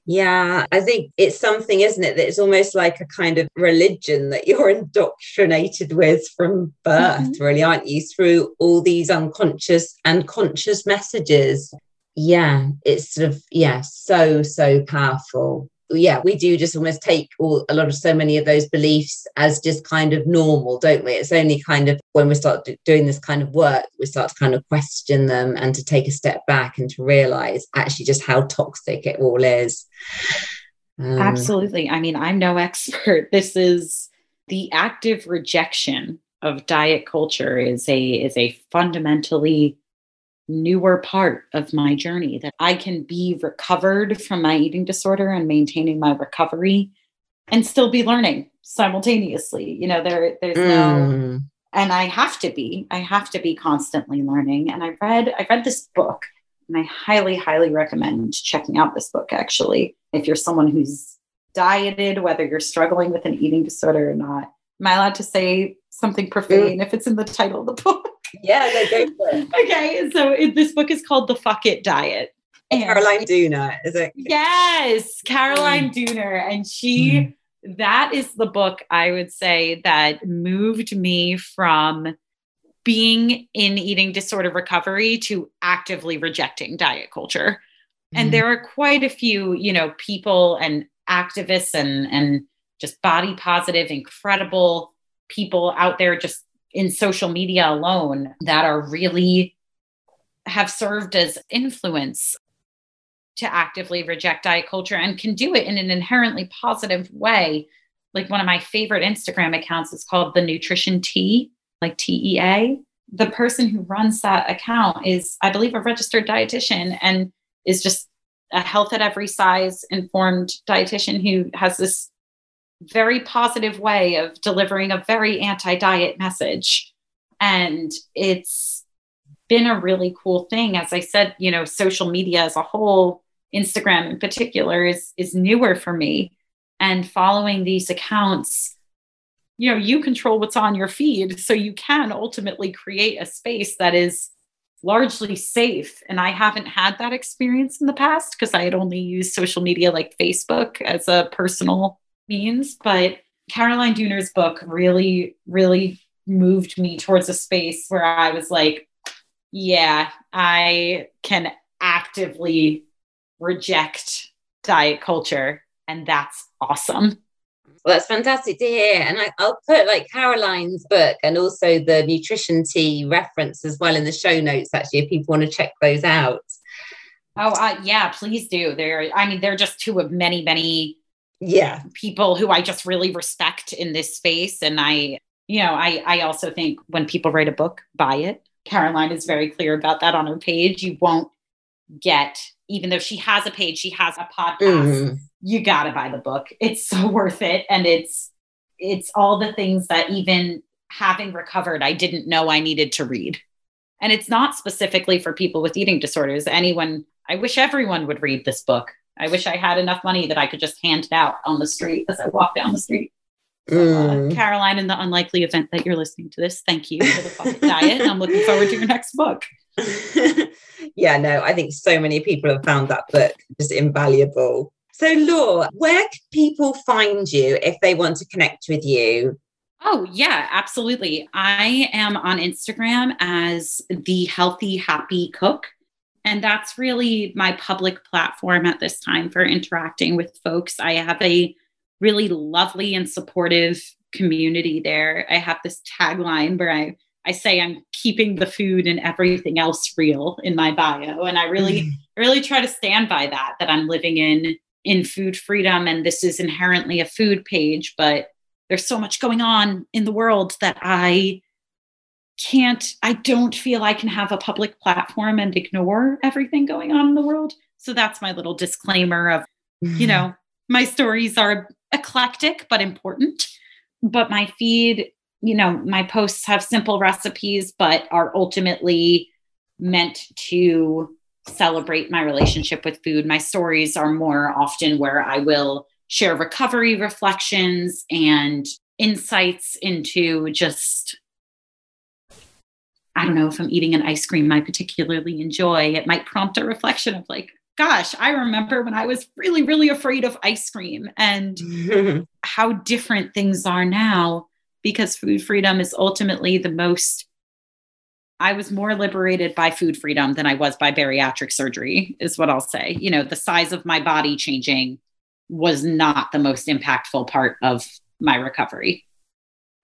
Yeah, I think it's something, isn't it, that it's almost like a kind of religion that you're indoctrinated with from birth, mm-hmm. really, aren't you? Through all these unconscious and conscious messages. Yeah, it's sort of, yeah, so, so powerful. Yeah, we do just almost take all, a lot of so many of those beliefs as just kind of normal, don't we? It's only kind of when we start do, doing this kind of work, we start to kind of question them and to take a step back and to realize actually just how toxic it all is. Um, Absolutely. I mean, I'm no expert. This is the active rejection of diet culture is a is a fundamentally newer part of my journey, that I can be recovered from my eating disorder and maintaining my recovery and still be learning simultaneously. You know, there, there's mm. no, and I have to be, I have to be constantly learning. And I read, I read this book, and I highly, highly recommend checking out this book. Actually, if you're someone who's dieted, whether you're struggling with an eating disorder or not, am I allowed to say something profane mm. if it's in the title of the book? Yeah, they go for it. Okay, so it, this book is called The Fuck It Diet. And Caroline Dooner, is it? Yes, Caroline mm. Dooner. And she, mm. that is the book, I would say, that moved me from being in eating disorder recovery to actively rejecting diet culture. Mm. And there are quite a few, you know, people and activists and, and just body positive, incredible people out there just in social media alone that are really have served as influence to actively reject diet culture and can do it in an inherently positive way. Like one of my favorite Instagram accounts is called thenutritiontea, like T E A. The person who runs that account is, I believe, a registered dietitian and is just a health at every size informed dietitian who has this very positive way of delivering a very anti-diet message. And it's been a really cool thing. As I said, you know, social media as a whole, Instagram in particular, is, is newer for me. And following these accounts, you know, you control what's on your feed. So you can ultimately create a space that is largely safe. And I haven't had that experience in the past because I had only used social media like Facebook as a personal means, but Caroline Dooner's book really, really moved me towards a space where I was like, yeah, I can actively reject diet culture. And that's awesome. Well, that's fantastic to hear. And I, I'll put like Caroline's book and also the nutritiontea reference as well in the show notes, actually, if people want to check those out. Oh, uh, yeah, please do. They're, I mean, they're just two of many, many yeah people who I just really respect in this space. And I, you know, I, I also think when people write a book, buy it. Caroline is very clear about that on her page. You won't get, even though she has a page, she has a podcast, mm. you gotta buy the book. It's so worth it. And it's, it's all the things that even having recovered, I didn't know I needed to read. And it's not specifically for people with eating disorders. Anyone, I wish everyone would read this book. I wish I had enough money that I could just hand it out on the street as I walk down the street. So, mm. uh, Caroline, in the unlikely event that you're listening to this, thank you for The Fuck It Diet. I'm looking forward to your next book. Yeah, no, I think so many people have found that book just invaluable. So, Laur, where can people find you if they want to connect with you? Oh, yeah, absolutely. I am on Instagram as The Healthy Happy Cook. And that's really my public platform at this time for interacting with folks. I have a really lovely and supportive community there. I have this tagline where I, I say I'm keeping the food and everything else real in my bio. And I really, I really try to stand by that, that I'm living in, in food freedom. And this is inherently a food page, but there's so much going on in the world that I can't, I don't feel I can have a public platform and ignore everything going on in the world. So that's my little disclaimer of, mm-hmm. you know, my stories are eclectic, but important, but my feed, you know, my posts have simple recipes, but are ultimately meant to celebrate my relationship with food. My stories are more often where I will share recovery reflections and insights into just, I don't know, if I'm eating an ice cream I particularly enjoy, it might prompt a reflection of like, gosh, I remember when I was really, really afraid of ice cream and how different things are now, because food freedom is ultimately the most, I was more liberated by food freedom than I was by bariatric surgery, is what I'll say. You know, the size of my body changing was not the most impactful part of my recovery.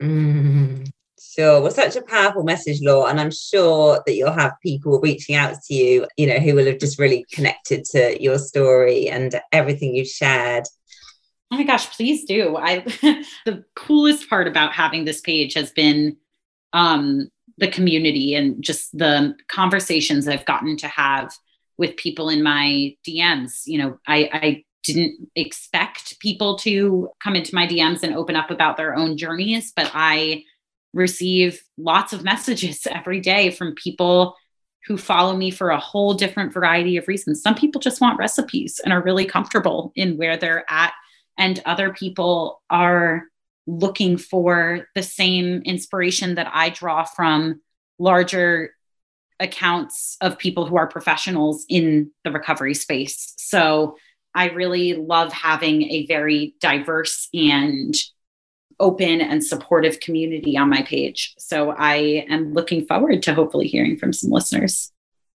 Mm. Sure. Well, such a powerful message, Laur, and I'm sure that you'll have people reaching out to you, you know, who will have just really connected to your story and everything you've shared. Oh my gosh, please do. I the coolest part about having this page has been um, the community and just the conversations I've gotten to have with people in my D Ms. You know, I, I didn't expect people to come into my D Ms and open up about their own journeys, but I receive lots of messages every day from people who follow me for a whole different variety of reasons. Some people just want recipes and are really comfortable in where they're at. And other people are looking for the same inspiration that I draw from larger accounts of people who are professionals in the recovery space. So I really love having a very diverse and open and supportive community on my page. So I am looking forward to hopefully hearing from some listeners.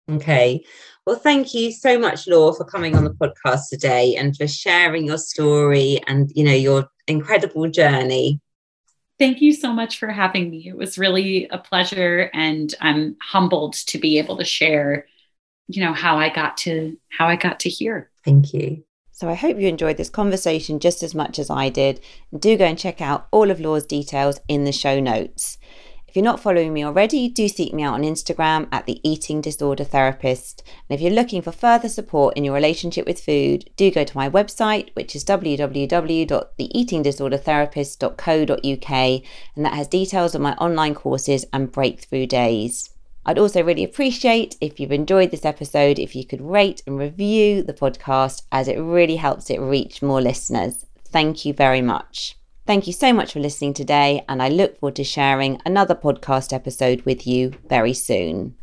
Okay. Well, thank you so much, Laur, for coming on the podcast today and for sharing your story and, you know, your incredible journey. Thank you so much for having me. It was really a pleasure, and I'm humbled to be able to share, you know, how I got to, how I got to here. Thank you. So I hope you enjoyed this conversation just as much as I did. And do go and check out all of Laur's details in the show notes. If you're not following me already, do seek me out on Instagram at The Eating Disorder Therapist. And if you're looking for further support in your relationship with food, do go to my website, which is w w w dot the eating disorder therapist dot co dot u k. And that has details of my online courses and breakthrough days. I'd also really appreciate if you've enjoyed this episode, if you could rate and review the podcast, as it really helps it reach more listeners. Thank you very much. Thank you so much for listening today, and I look forward to sharing another podcast episode with you very soon.